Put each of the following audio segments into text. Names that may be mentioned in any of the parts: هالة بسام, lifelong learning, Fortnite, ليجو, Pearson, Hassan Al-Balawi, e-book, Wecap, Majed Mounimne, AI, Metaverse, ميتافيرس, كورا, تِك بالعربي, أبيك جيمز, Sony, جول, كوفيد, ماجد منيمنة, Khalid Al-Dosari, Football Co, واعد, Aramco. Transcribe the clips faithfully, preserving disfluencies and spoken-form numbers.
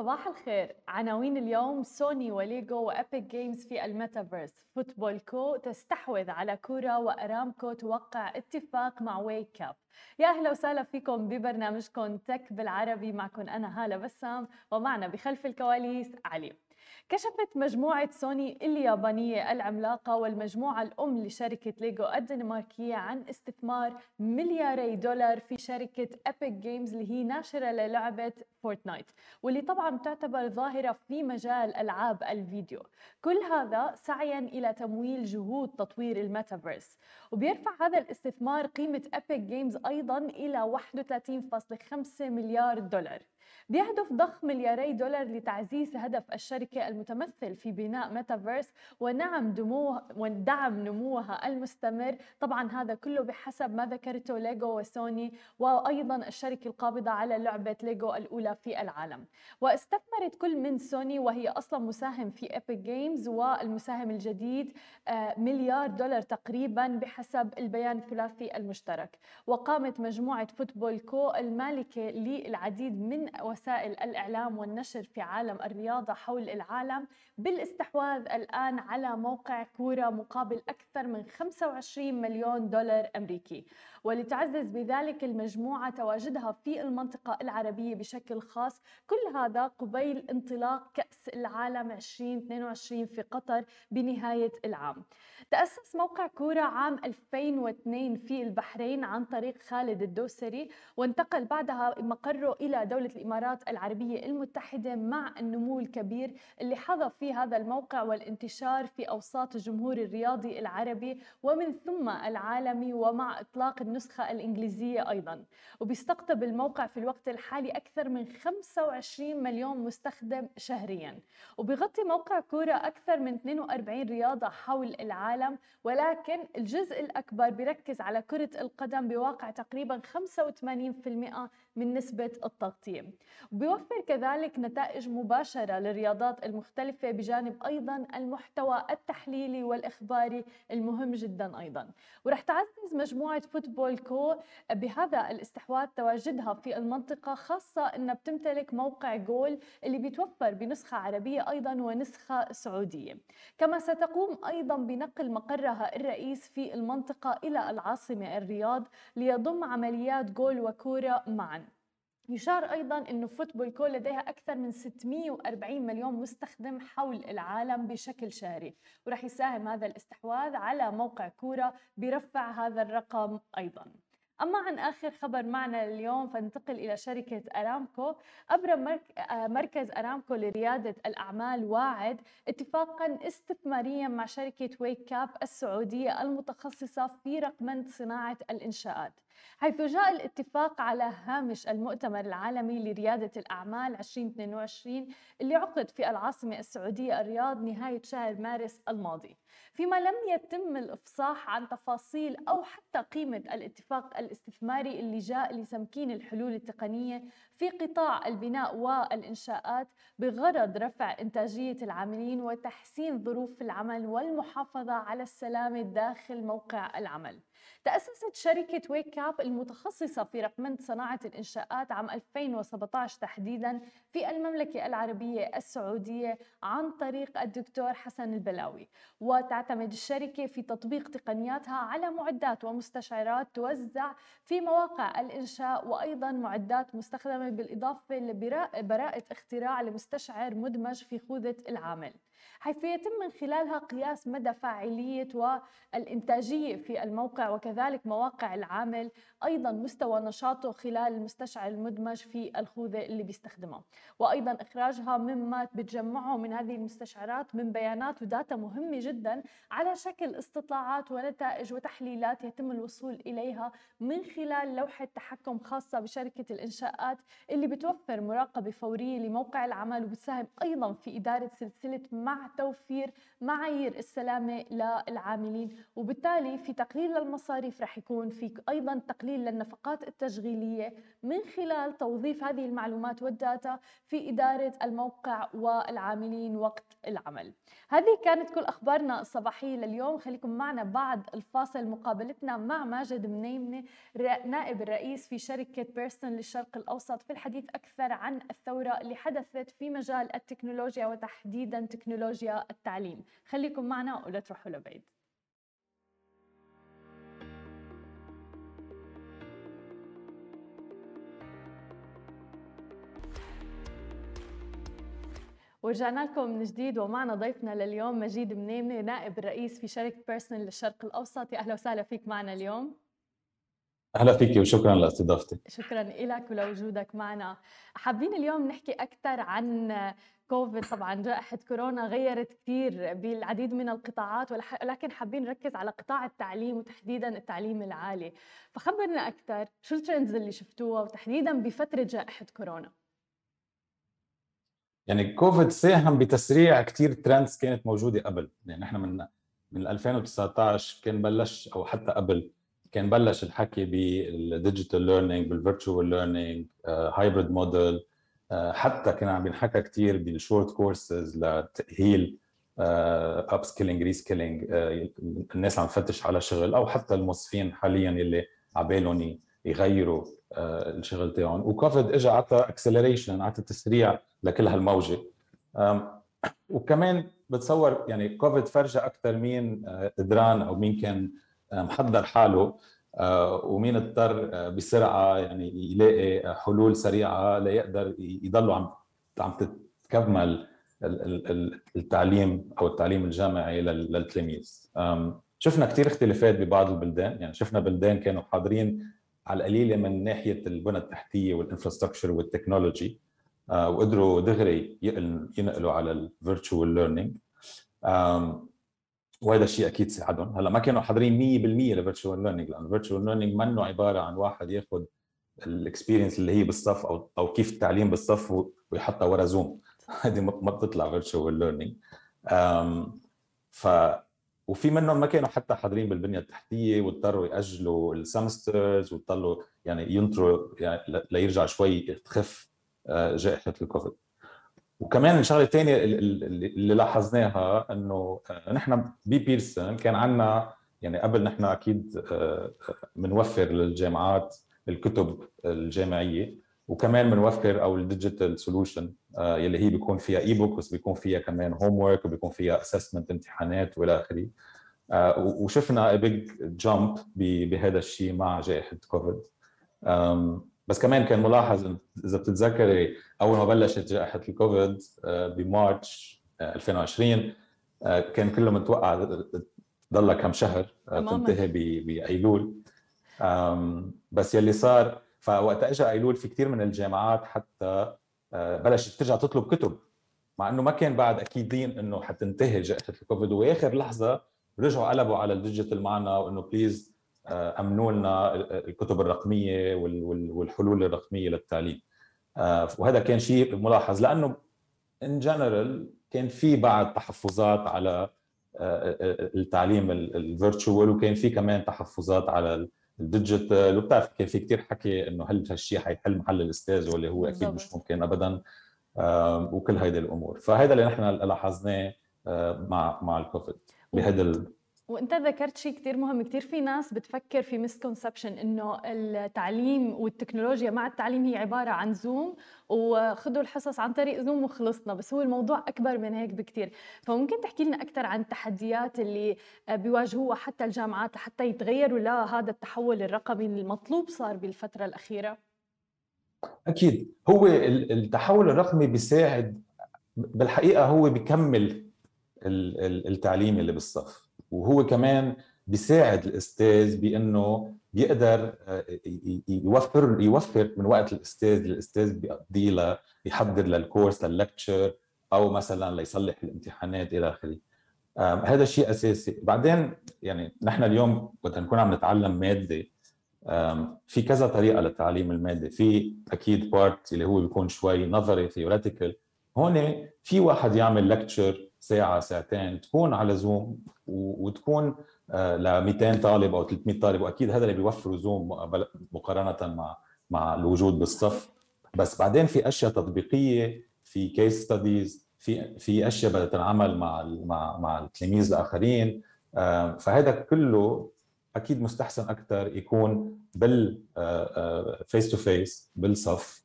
صباح الخير. عناوين اليوم: سوني وليجو وأبيك جيمز في الميتافيرس. فوتبول كو تستحوذ على كورا، وأرامكو توقع اتفاق مع ويكاب. يا أهلا وسهلا فيكم ببرنامجكم تك بالعربي، معكم أنا هالة بسام، ومعنا بخلف الكواليس علي. كشفت مجموعة سوني اليابانية العملاقة والمجموعة الأم لشركة ليجو الدنماركية عن استثمار ملياري دولار في شركة أبيك جيمز اللي هي ناشرة للعبة فورتنايت، واللي طبعا تعتبر ظاهرة في مجال ألعاب الفيديو. كل هذا سعيا إلى تمويل جهود تطوير الميتافيرس. وبيرفع هذا الاستثمار قيمة أبيك جيمز أيضا إلى واحد وثلاثين فاصلة خمسة مليار دولار. بيهدف ضخ ملياري دولار لتعزيز هدف الشركة المتمثل في بناء ميتافيرس ونعم دموه ودعم نموها المستمر. طبعا هذا كله بحسب ما ذكرته ليجو وسوني، وأيضا الشركة القابضة على لعبة ليجو الأولى في العالم. واستثمرت كل من سوني، وهي أصلا مساهم في أبيك جيمز، والمساهم الجديد مليار دولار تقريبا بحسب البيان الثلاثي المشترك. وقامت مجموعة فوتبول كو المالكة للعديد من وسائل الإعلام والنشر في عالم الرياضة حول العالم بالاستحواذ الآن على موقع كورا مقابل أكثر من خمسة وعشرين مليون دولار أمريكي، ولتعزز بذلك المجموعة تواجدها في المنطقة العربية بشكل خاص. كل هذا قبيل انطلاق كأس العالم عشرين اثنين وعشرين في قطر بنهاية العام. تأسس موقع كورا عام ألفين واثنين في البحرين عن طريق خالد الدوسري، وانتقل بعدها مقره إلى دولة الإمارات العربية المتحدة مع النمو الكبير اللي حظى فيه هذا الموقع والانتشار في أوساط الجمهور الرياضي العربي ومن ثم العالمي، ومع إطلاق النسخة الإنجليزية أيضا. وبيستقطب الموقع في الوقت الحالي أكثر من خمسة وعشرين مليون مستخدم شهريا. وبيغطي موقع كورة أكثر من اثنين وأربعين رياضة حول العالم، ولكن الجزء الأكبر بيركز على كرة القدم بواقع تقريبا خمسة وثمانين بالمئة من نسبة التغطية. وبيوفر كذلك نتائج مباشرة للرياضات المختلفة، بجانب أيضا المحتوى التحليلي والإخباري المهم جدا أيضا. ورح تعزز مجموعة فوتبول كو بهذا الاستحواذ تواجدها في المنطقة، خاصة أنها بتمتلك موقع جول اللي بيتوفر بنسخة عربية أيضا ونسخة سعودية. كما ستقوم أيضا بنقل مقرها الرئيس في المنطقة إلى العاصمة الرياض ليضم عمليات جول وكورة معا. يشار أيضاً أنه فوتبول كو لديها أكثر من ستمئة وأربعين مليون مستخدم حول العالم بشكل شهري، ورح يساهم هذا الاستحواذ على موقع كورة برفع هذا الرقم أيضاً. أما عن آخر خبر معنا اليوم فننتقل إلى شركة أرامكو. أبرم مركز أرامكو لريادة الأعمال واعد اتفاقاً استثمارياً مع شركة ويكاب السعودية المتخصصة في رقمنة صناعة الإنشاءات، حيث جاء الاتفاق على هامش المؤتمر العالمي لريادة الأعمال عشرين اثنين وعشرين اللي عقد في العاصمة السعودية الرياض نهاية شهر مارس الماضي، فيما لم يتم الإفصاح عن تفاصيل أو حتى قيمة الاتفاق الاستثماري اللي جاء لتمكين الحلول التقنية في قطاع البناء والإنشاءات بغرض رفع إنتاجية العاملين وتحسين ظروف العمل والمحافظة على السلامة داخل موقع العمل. تأسست شركة ويكاب المتخصصة في رقمنة صناعة الإنشاءات عام ألفين وسبعة عشر تحديداً في المملكة العربية السعودية عن طريق الدكتور حسن البلاوي. وتعتمد الشركة في تطبيق تقنياتها على معدات ومستشعرات توزع في مواقع الإنشاء، وأيضاً معدات مستخدمة بالإضافة لبراءة اختراع لمستشعر مدمج في خوذة العامل، حيث يتم من خلالها قياس مدى فاعلية والإنتاجية في الموقع وكذلك مواقع العامل، أيضاً مستوى نشاطه خلال المستشعر المدمج في الخوذة اللي بيستخدمها، وأيضاً إخراجها مما بتجمعه من هذه المستشعرات من بيانات وداتا مهمة جداً على شكل استطلاعات ونتائج وتحليلات يتم الوصول إليها من خلال لوحة تحكم خاصة بشركة الإنشاءات اللي بتوفر مراقبة فورية لموقع العمل، وبتساهم أيضاً في إدارة سلسلة مع توفير معايير السلامة للعاملين، وبالتالي في تقليل للمصاريف رح يكون في أيضا تقليل للنفقات التشغيلية من خلال توظيف هذه المعلومات والداتا في إدارة الموقع والعاملين وقت العمل. هذه كانت كل أخبارنا الصباحية لليوم، خليكم معنا بعد الفاصل مقابلتنا مع ماجد منيمنة نائب الرئيس في شركة بيرسون للشرق الأوسط في الحديث أكثر عن الثورة اللي حدثت في مجال التكنولوجيا وتحديدا تكنولوجيا التعليم. خليكم معنا ولا تروحوا لبعيد. ورجعنا لكم من جديد ومعنا ضيفنا لليوم مجيد منيمنة نائب الرئيس في شركة بيرسون للشرق الأوسط. يا أهلا وسهلا فيك معنا اليوم. أهلا فيك وشكراً لاستضافتك. شكراً لك ولوجودك معنا. حابين اليوم نحكي أكثر عن كوفيد، طبعاً جائحة كورونا غيرت كثير بالعديد من القطاعات، ولكن حابين نركز على قطاع التعليم وتحديداً التعليم العالي. فخبرنا أكثر شو الترندز اللي شفتوها وتحديداً بفترة جائحة كورونا. يعني كوفيد ساهم بتسريع كثير ترندز كانت موجودة قبل، يعني نحن من من ألفين وتسعة عشر كان بلش، أو حتى قبل كان بلش الحكي بالديجيتال ليرنينج، بالفيرتشوال ليرنينج، هايبرد موديل، حتى كنا عم بنحكى كتير بالشورت كورسز لتأهيل upskilling reskilling الناس عم تفتش على شغل، أو حتى الموظفين حاليا اللي عبالهم يغيروا uh, الشغل تاعهم. وكوفيد اجى عطى اكسلريشن، عطى تسريع لكل هالموجة. um, وكمان بتصور يعني كوفيد فرجة أكتر مين قدران uh, أو مين كان محضر حاله ومين اضطر بسرعة يعني يلاقي حلول سريعة ليقدر يضلوا عم عم تتكمل التعليم أو التعليم الجامعي للتلاميذ. شفنا كتير اختلافات ببعض البلدان، يعني شفنا بلدان كانوا حاضرين على القليلة من ناحية البنى التحتية والانفراستراكشر والتكنولوجي وقدروا دغري ينقلوا على الفيرتشوال ليرنينج، وهذا الشيء اكيد ساعدهم. هلا ما كانوا حاضرين مية بالمية للفيرتشوال ليرنينج، لأن الفيرتشوال ليرنينج منه عباره عن واحد ياخذ الاكسبيرينس اللي هي بالصف او او كيف التعليم بالصف ويحطها ورا زوم، هذه ما بتطلع فيرتشوال ليرنينج. ف وفي منهم ما كانوا حتى حاضرين بالبنيه التحتيه واضطروا ياجلوا السمسترز واضطروا يعني ينطروا يعني ليرجع شوي تخف جائحه الكوفيد. وكمان الشغله الثانيه اللي لاحظناها انه نحن ببيرسون كان عندنا يعني قبل، نحن اكيد بنوفر للجامعات الكتب الجامعيه، وكمان بنوفر او الديجيتال سولوشن يلي هي بيكون فيها اي بوك بس بيكون فيها كمان هوم ورك وبيكون فيها اسسمنت امتحانات والى اخره. وشفنا بيج جامب بهذا الشيء مع جائحه كوفيد. بس كمان كان ملاحظ إذا بتتذكري أول ما بلشت جائحة الكوفيد بمارتش ألفين وعشرين كان كله متوقع ضل كم شهر تنتهي بأيلول، بس يلي صار فوقت أجا أيلول في كتير من الجامعات حتى بلشت ترجع تطلب كتب، مع أنه ما كان بعد أكيدين أنه حتنتهي جائحة الكوفيد، وآخر لحظة رجعوا قلبوا على الديجيتال معنا وأنه بليز أمنوا لنا الكتب الرقمية والحلول الرقمية للتعليم. وهذا كان شيء ملاحظ، لأنه in general كان في بعض تحفظات على التعليم الفيرتشوال، وكان في كمان تحفظات على الديجيتال، وبتعرف كان في كتير حكي إنه هل هالشيء حيحل محل الأستاذ واللي هو أكيد مش ممكن أبدا، وكل هيدا الأمور. فهذا اللي نحن لاحظناه مع مع الكوفيد بهذا. وانت ذكرت شيء كتير مهم، كتير في ناس بتفكر في مسكونسبشن انه التعليم والتكنولوجيا مع التعليم هي عبارة عن زوم وخذوا الحصص عن طريق زوم وخلصنا، بس هو الموضوع أكبر من هيك بكتير. فممكن تحكي لنا أكثر عن التحديات اللي بيواجهوها حتى الجامعات حتى يتغيروا لهذا التحول الرقمي المطلوب صار بالفترة الأخيرة؟ أكيد هو التحول الرقمي بيساعد، بالحقيقة هو بيكمل التعليم اللي بالصف، وهو كمان بيساعد الأستاذ بأنه بيقدر يوفر يوفر من وقت الأستاذ الأستاذ بيقضيه ليحضر للكورس لللكتشر أو مثلاً ليصلح الامتحانات إلى آخره. هذا شيء أساسي. بعدين يعني نحن اليوم وقت نكون عم نتعلم مادة في كذا طريقة لتعليم المادة، في أكيد بارت اللي هو بيكون شوي نظري theoretical، هون في واحد يعمل لكتشر ساعة ساعتين تكون على زوم وتكون ل مئتين طالب أو ثلاثمئة طالب، وأكيد هذا اللي بيوفروا زوم مقارنة مع مع الوجود بالصف. بس بعدين في أشياء تطبيقية، في كيس ستاديز، في في أشياء بدها تنعمل مع مع مع التلاميذ الآخرين. فهذا كله أكيد مستحسن أكثر يكون بال فيس تو فيس بالصف،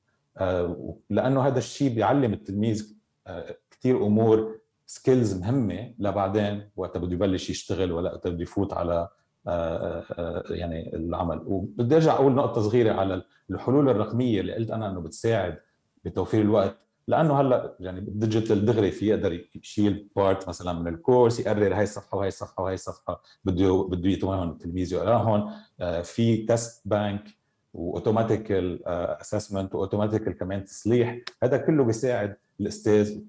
لأنه هذا الشيء بيعلم التلميذ كتير أمور سكيلز مهمة لبعدين وقت بده يبلش يشتغل ولا وقت بده يفوت على يعني العمل. وبدي أرجع أول نقطة صغيرة على الحلول الرقمية اللي قلت أنا إنه بتساعد بتوفير الوقت، لأنه هلا يعني الديجيتال دغري في يقدر يشيل بارت مثلا من الكورس، يقرر هاي الصفحة وهاي الصفحة وهاي الصفحة بده بده يتوهن التلميذ يقراهم. في تست بانك وأوتوماتيكال أسسمنت وأوتوماتيكال كمان تصليح، هذا كله بيساعد الأستاذ،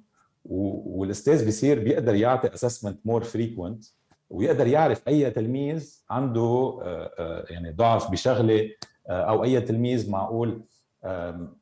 والأستاذ بيصير بيقدر يعطي أسسمنت مور فريكوينت، ويقدر يعرف أي تلميذ عنده يعني ضعف بشغلة أو أي تلميذ معقول.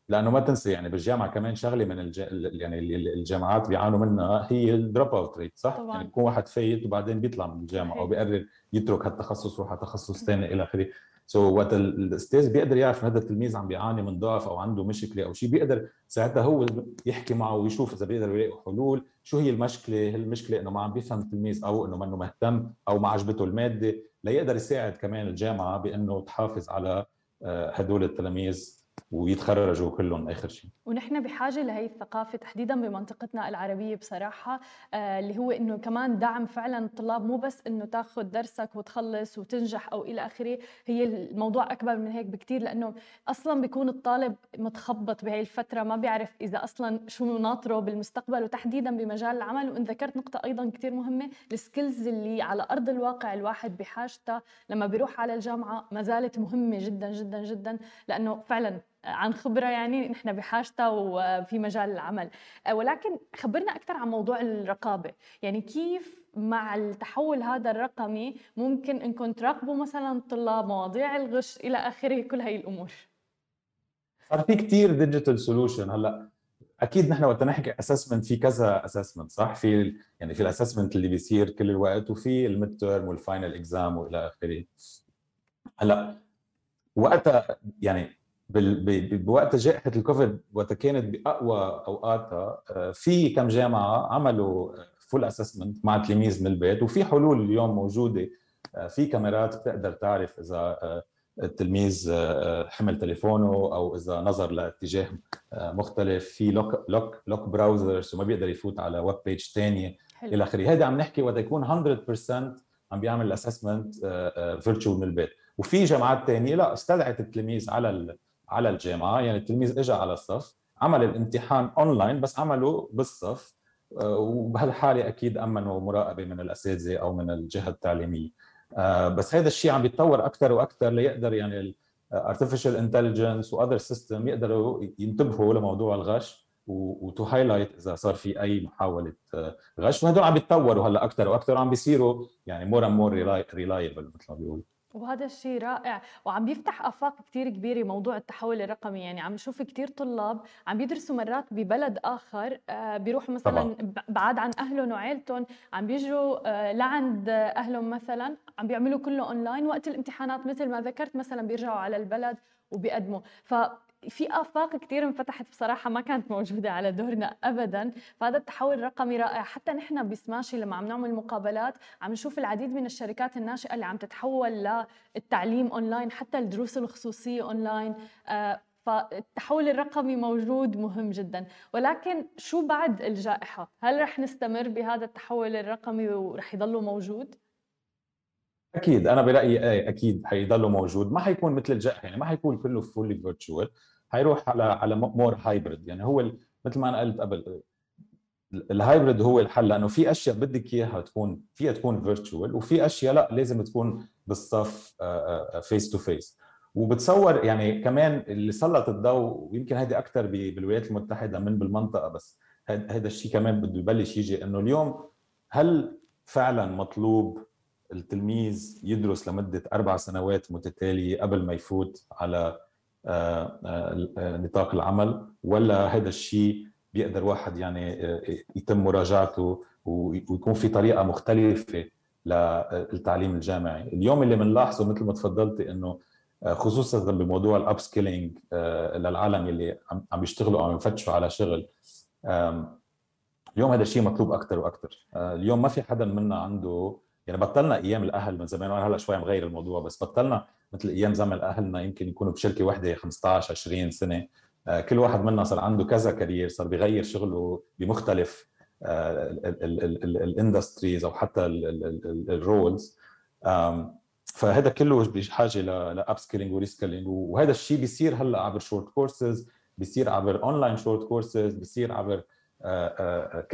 لأنه ما تنسى يعني بالجامعة كمان شغلة من الج... يعني الجامعات بيعانوا منها هي الدروباوت ريت، صح؟ طبعاً. يعني يكون واحد فايت وبعدين بيطلع من الجامعة أو بيقرر يترك هالتخصص وروح على تخصص ثاني إلى آخره. سو وقت الأستاذ بيقدر يعرف هذا التلميذ عم بيعاني من ضعف أو عنده مشكلة أو شيء، بيقدر ساعتها هو يحكي معه ويشوف إذا بيقدر يلاقي حلول. شو هي المشكلة؟ المشكلة إنه ما عم بيفهم التلميذ أو إنه ما إنه مهتم أو ما عجبته المادة، ليقدر يساعد كمان الجامعة بإنه تحافظ على هدول التلاميذ ويتخرجوا كلهم آخر شيء. ونحن بحاجة لهي الثقافة تحديداً بمنطقتنا العربية بصراحة، آه اللي هو إنه كمان دعم فعلاً الطلاب، مو بس إنه تاخذ درسك وتخلص وتنجح أو إلى آخره. هي الموضوع أكبر من هيك بكتير، لأنه أصلاً بيكون الطالب متخبط بهاي الفترة، ما بيعرف إذا أصلاً شو ناطره بالمستقبل وتحديداً بمجال العمل. وإن ذكرت نقطة أيضاً كتير مهمة، السكيلز اللي على أرض الواقع الواحد بحاجتها لما بيروح على الجامعة ما زالت مهمة جداً جداً جداً، لأنه فعلاً عن خبرة يعني نحن بحاجتها وفي مجال العمل. ولكن خبرنا أكثر عن موضوع الرقابة، يعني كيف مع التحول هذا الرقمي ممكن أنكم تراقبوا مثلا طلاب، مواضيع الغش إلى آخره، كل هاي الأمور؟ صار في كتير ديجيتال سولوشن هلأ. أكيد نحن وقت نحكي أسسمنت في كذا أسسمنت، صح؟ في يعني في الأسسمنت اللي بيصير كل الوقت، وفي الميدترم والفاينل إكزام وإلى آخره. هلأ وقتها يعني بوقت جائحة الكوفيد وقت كانت بأقوى أوقاتها، في كم جامعة عملوا فول أسسمنت مع تلاميذ من البيت، وفي حلول اليوم موجودة، في كاميرات بتقدر تعرف إذا التلميذ حمل تليفونه أو إذا نظر لاتجاه مختلف، في لوك لوك لوك براوزرز وما بيقدر يفوت على ويب بيج تانية إلى آخره. هذا عم نحكي وقت يكون مية بالمية عم بيعمل الأسسمنت فيرتشوال من البيت. وفي جامعات تانية لا، استدعت التلميذ على ال على الجامعة، يعني التلميذ إجا على الصف، عمل الامتحان أونلاين بس عمله بالصف، وبهالحالة أكيد أمن ومراقبة من الأساتذة أو من الجهة التعليمية. بس هذا الشيء عم بيتطور أكثر وأكثر ليقدر يعني ال artificial intelligence و other system يقدروا ينتبهوا لموضوع الغش وتو هايلايت إذا صار في أي محاولة غش. وهدول عم بيتطوروا هلا أكثر وأكثر، عم بيصيروا يعني more and more reliable مثل ما بيقولوا. وهذا الشيء رائع وعم بيفتح آفاق كتير كبيرة موضوع التحول الرقمي. يعني عم نشوف كتير طلاب عم بيدرسوا مرات ببلد آخر، بيروحوا مثلا بعاد عن أهلهم وعائلتهم، عم بيجوا لعند أهلهم مثلا، عم بيعملوا كله أونلاين وقت الامتحانات مثل ما ذكرت، مثلا بيرجعوا على البلد وبيقدموا. ف في آفاق كتير انفتحت بصراحة ما كانت موجودة على دورنا أبداً. فهذا التحول الرقمي رائع. حتى نحن بسماشي لما عم نعمل مقابلات عم نشوف العديد من الشركات الناشئة اللي عم تتحول للتعليم أونلاين، حتى الدروس الخصوصية أونلاين. فالتحول الرقمي موجود مهم جداً. ولكن شو بعد الجائحة؟ هل رح نستمر بهذا التحول الرقمي ورح يضله موجود؟ أكيد أنا برأيي أكيد هيضله موجود. ما هيكون مثل الجائحة، يعني ما هيكون كله فولي فيرتشوال، هيروح على على مور هايبرد. يعني هو مثل ما انا قلت قبل، الهايبرد هو الحل، لانه في اشياء بدك اياها تكون فيها تكون فيرتشوال، وفي اشياء لا لازم تكون بالصف فيس تو فيس. وبتصور يعني كمان اللي سلط الضوء، ويمكن هذه اكثر بالولايات المتحده من بالمنطقه، بس هذا الشيء كمان بده يبلش يجي، انه اليوم هل فعلا مطلوب التلميذ يدرس لمده اربع سنوات متتاليه قبل ما يفوت على نطاق العمل، ولا هذا الشيء بيقدر واحد يعني يتم مراجعته ويكون في طريقة مختلفة للتعليم الجامعي. اليوم اللي بنلاحظه مثل ما تفضلت إنه خصوصاً بموضوع الأبسكيلينج للعالم اللي عم يشتغلوا أو عم يفتشوا على شغل، اليوم هذا الشيء مطلوب أكتر وأكتر. اليوم ما في حدا منا عنده، يعني بطلنا أيام الأهل من زمان، وأنا هلأ شوي مغير الموضوع، بس بطلنا مثل أيام زمان أهلنا يمكن يكونوا بشركة واحدة خمسة عشر عشرين سنة، كل واحد منا صار عنده كذا كارير، صار بيغير شغله بمختلف الاندستريز أو حتى الرولز. فهذا كله بحاجة لأبسكيلينج وريسكيلينج، وهذا الشيء بيصير هلأ عبر شورت كورسز، بيصير عبر أونلاين شورت كورسز، بيصير عبر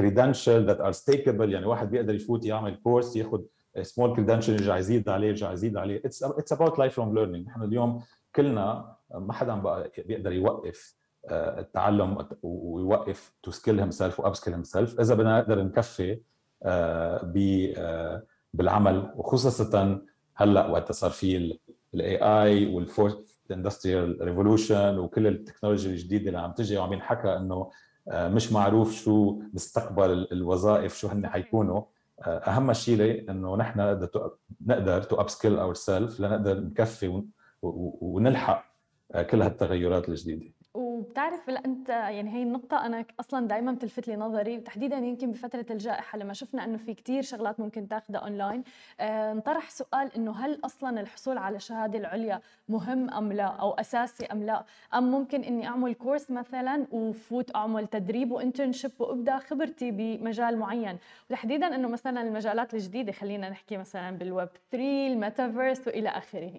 credentials that are stakeable. يعني واحد بيقدر يفوت يعمل كورس ياخد small credential يرجع يزيد عليه يرجع يزيد عليه. it's it's about lifelong learning. نحن اليوم كلنا ما حدا بقى بيقدر يوقف التعلم ويوقف to skill himself و upskill himself إذا بدنا نقدر نكفي بالعمل، وخصوصا هلا وقت صار في ال إيه آي والفورث اندستريال ريفولوشن وكل التكنولوجيا الجديده اللي عم تجي وعم ينحكى انه مش معروف شو مستقبل الوظائف شو هن حيكونوا. اهم شيء لي انه نحن نقدر نقدر تو ابسكيل اور سيلف لنقدر نكفي ونلحق كل هالتغيرات الجديده. وبتعرف انت يعني هي النقطه انا اصلا دائما بتلفت لي نظري، وتحديدا يمكن بفتره الجائحه لما شفنا انه في كتير شغلات ممكن تاخذها اونلاين، آه، انطرح سؤال انه هل اصلا الحصول على الشهاده العليا مهم ام لا، او اساسي ام لا، ام ممكن اني اعمل كورس مثلا وفوت اعمل تدريب وانترنشيب وابدا خبرتي بمجال معين، وتحديدا انه مثلا المجالات الجديده خلينا نحكي مثلا بالويب ثلاثة الميتافيرس والى اخره.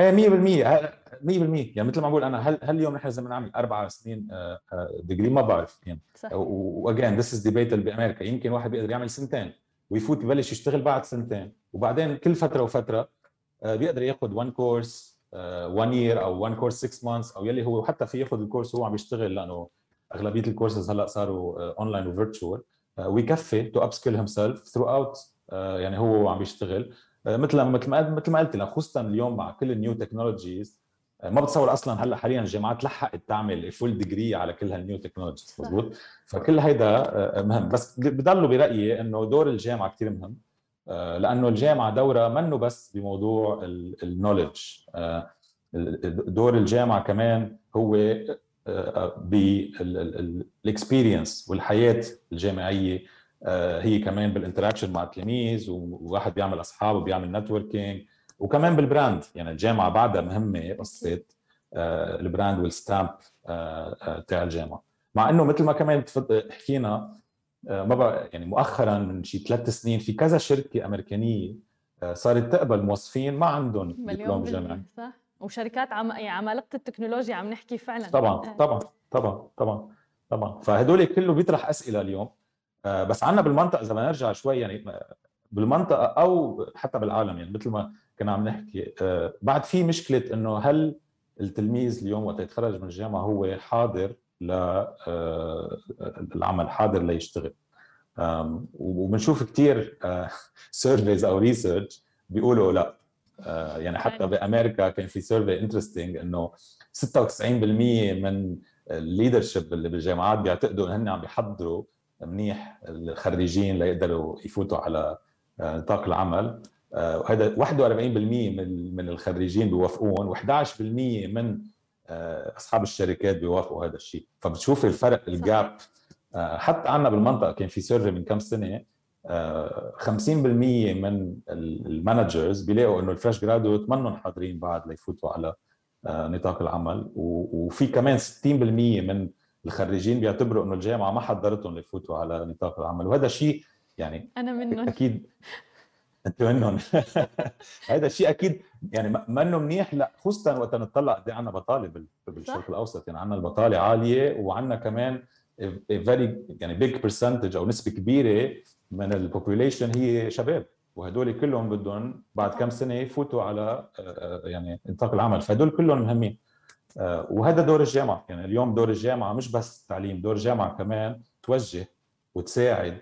مية بالمية مية بالمية يعني مثل ما أقول أنا، هل هل اليوم نحن زي ما نعمل أربع سنين ديجري ما بعرف يعني، وأجان this is debatable بأمريكا، يمكن واحد بيقدر يعمل سنتين ويفوت يبلش يشتغل بعد سنتين، وبعدين كل فترة وفترة بيقدر يأخذ one course one year أو one course six months أو يلي هو، حتى في يأخذ الكورس وهو عم يشتغل لأنه أغلبية الكورسز هلا صاروا online و virtual، ويكفي to upskill himself throughout يعني هو عم يشتغل. مثل مثل ما مثل ما قلت لك خصوصا اليوم مع كل النيو تكنولوجيز، ما بتصور اصلا هلا حاليا الجامعات لحقت تعمل فول ديجري على كل هالنيو تكنولوجيز. مضبوط، فكل هيدا مهم، بس بضلوا برايي انه دور الجامعه كتير مهم، لانه الجامعه دوره منه بس بموضوع النوليدج، دور الجامعه كمان هو بالاكسبيرينس والحياه الجامعيه، هي كمان بالانتراكشن مع التلاميذ، وواحد بيعمل اصحاب وبيعمل نتوركينج، وكمان بالبراند. يعني الجامعه بعدها مهمه قصه البراند والستامب تاع الجامعه، مع انه مثل ما كمان حكينا ما بقى يعني مؤخرا من شي ثلاث سنين في كذا شركه امريكانيه صارت تقبل موظفين ما عندهم دبلوم جامعي، صح، وشركات عم عمالقه التكنولوجيا عم نحكي فعلا. طبعا طبعا طبعا طبعا طبعا فهدول كله بيطرح اسئله اليوم، بس عنا بالمنطقة إذا ما نرجع شوي يعني بالمنطقة أو حتى بالعالم، يعني مثل ما كنا عم نحكي بعد في مشكلة إنه هل التلميذ اليوم وقت يتخرج من الجامعة هو حاضر للعمل، حاضر ليشتغل. وبنشوف كتير سيرفيز أو ريسيرش بيقولوا لا، يعني حتى بأمريكا كان في سيرفي انترستينج إنه ستة وتسعين بالمية من الليدرشيب اللي بالجامعات بيعتقدوا إن هن عم بيحضروا منيح الخريجين ليقدروا يفوتوا على نطاق العمل، وهذا واحد وأربعين بالمية من الخريجين بيوافقون، وأحد عشر بالمية من أصحاب الشركات بيوافقوا هذا الشيء. فبتشوف الفرق الجاب، حتى عنا بالمنطقة كان في سيرفي من كم سنة خمسين بالمية من المانجرز بيلاقوا إنه الفريش جرادويت منهم حاضرين بعد ليفوتوا على نطاق العمل، وفي كمان ستين بالمية من الخريجين بيعتبروا انه الجامعه ما حضرتهم ليفوتوا على نطاق العمل. وهذا شيء يعني انا منهم اكيد انت منهم هذا الشيء اكيد يعني منه منيح، لا خصوصا وقت نطلع قد ايه عندنا بطاله بالشرق الاوسط، يعني عندنا البطاله عاليه، وعندنا كمان فيري يعني بيج برسنتج او نسبه كبيره من البوبوليشن هي شباب، وهدول كلهم بدهم بعد كم سنه يفوتوا على يعني نطاق العمل، فهدول كلهم مهمين. وهذا دور الجامعة، يعني اليوم دور الجامعة مش بس تعليم، دور الجامعة كمان توجه وتساعد،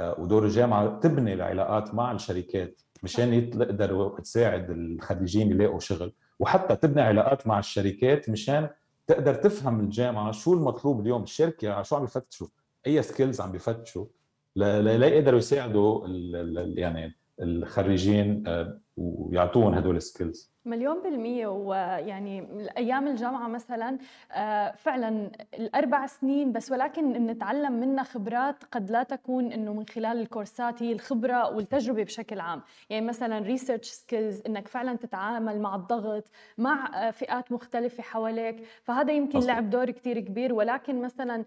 ودور الجامعة تبني العلاقات مع الشركات مشان يقدروا تساعد الخريجين يلاقوا شغل، وحتى تبني علاقات مع الشركات مشان تقدر تفهم الجامعه شو المطلوب اليوم، الشركه شو عم بيفتشوا، اي سكيلز عم بيفتشوا لا يقدروا يساعدوا يعني الخريجين ويعطون هدول السكيلز. مليون بالمية. ويعني أيام الجامعة مثلا فعلا الأربع سنين بس، ولكن نتعلم منها خبرات قد لا تكون إنه من خلال الكورسات، هي الخبرة والتجربة بشكل عام. يعني مثلا ريسيرش سكيلز، إنك فعلا تتعامل مع الضغط، مع فئات مختلفة حواليك، فهذا يمكن أصلاً لعب دور كتير كبير. ولكن مثلا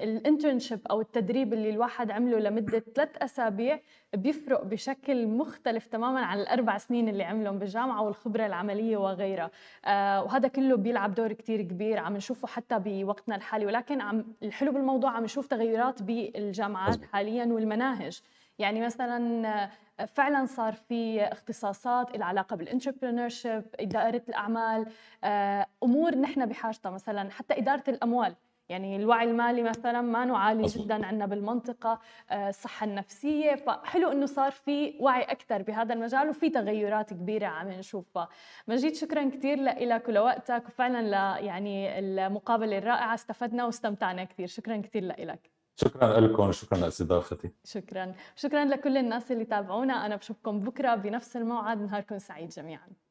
الانترنشيب أو التدريب اللي الواحد عمله لمدة ثلاث أسابيع بيفرق بشكل مختلف تماما عن الأربع سنين اللي عملهم بالجامعة والخبرة العملية وغيرها. آه وهذا كله بيلعب دور كتير كبير، عم نشوفه حتى بوقتنا الحالي. ولكن عم الحلو بالموضوع عم نشوف تغيرات بالجامعات حاليا والمناهج. يعني مثلا فعلا صار في اختصاصات العلاقة بالانتربرينورشيب، إدارة الأعمال، آه أمور نحن بحاجتها، مثلا حتى إدارة الأموال. يعني الوعي المالي مثلا ما نعالي جدا عندنا بالمنطقة، الصحة النفسية. فحلو انه صار في وعي اكثر بهذا المجال، وفي تغيرات كبيرة عم نشوفها. مجيد، شكرا كثير لك ولوقتك، وفعلا ل يعني المقابلة الرائعة، استفدنا واستمتعنا كثير. شكرا كثير لك. شكرا لكم، شكرا لاستضافتي. شكرا شكرا لكل الناس اللي تابعونا. انا بشوفكم بكرة بنفس الموعد. نهاركم سعيد جميعا.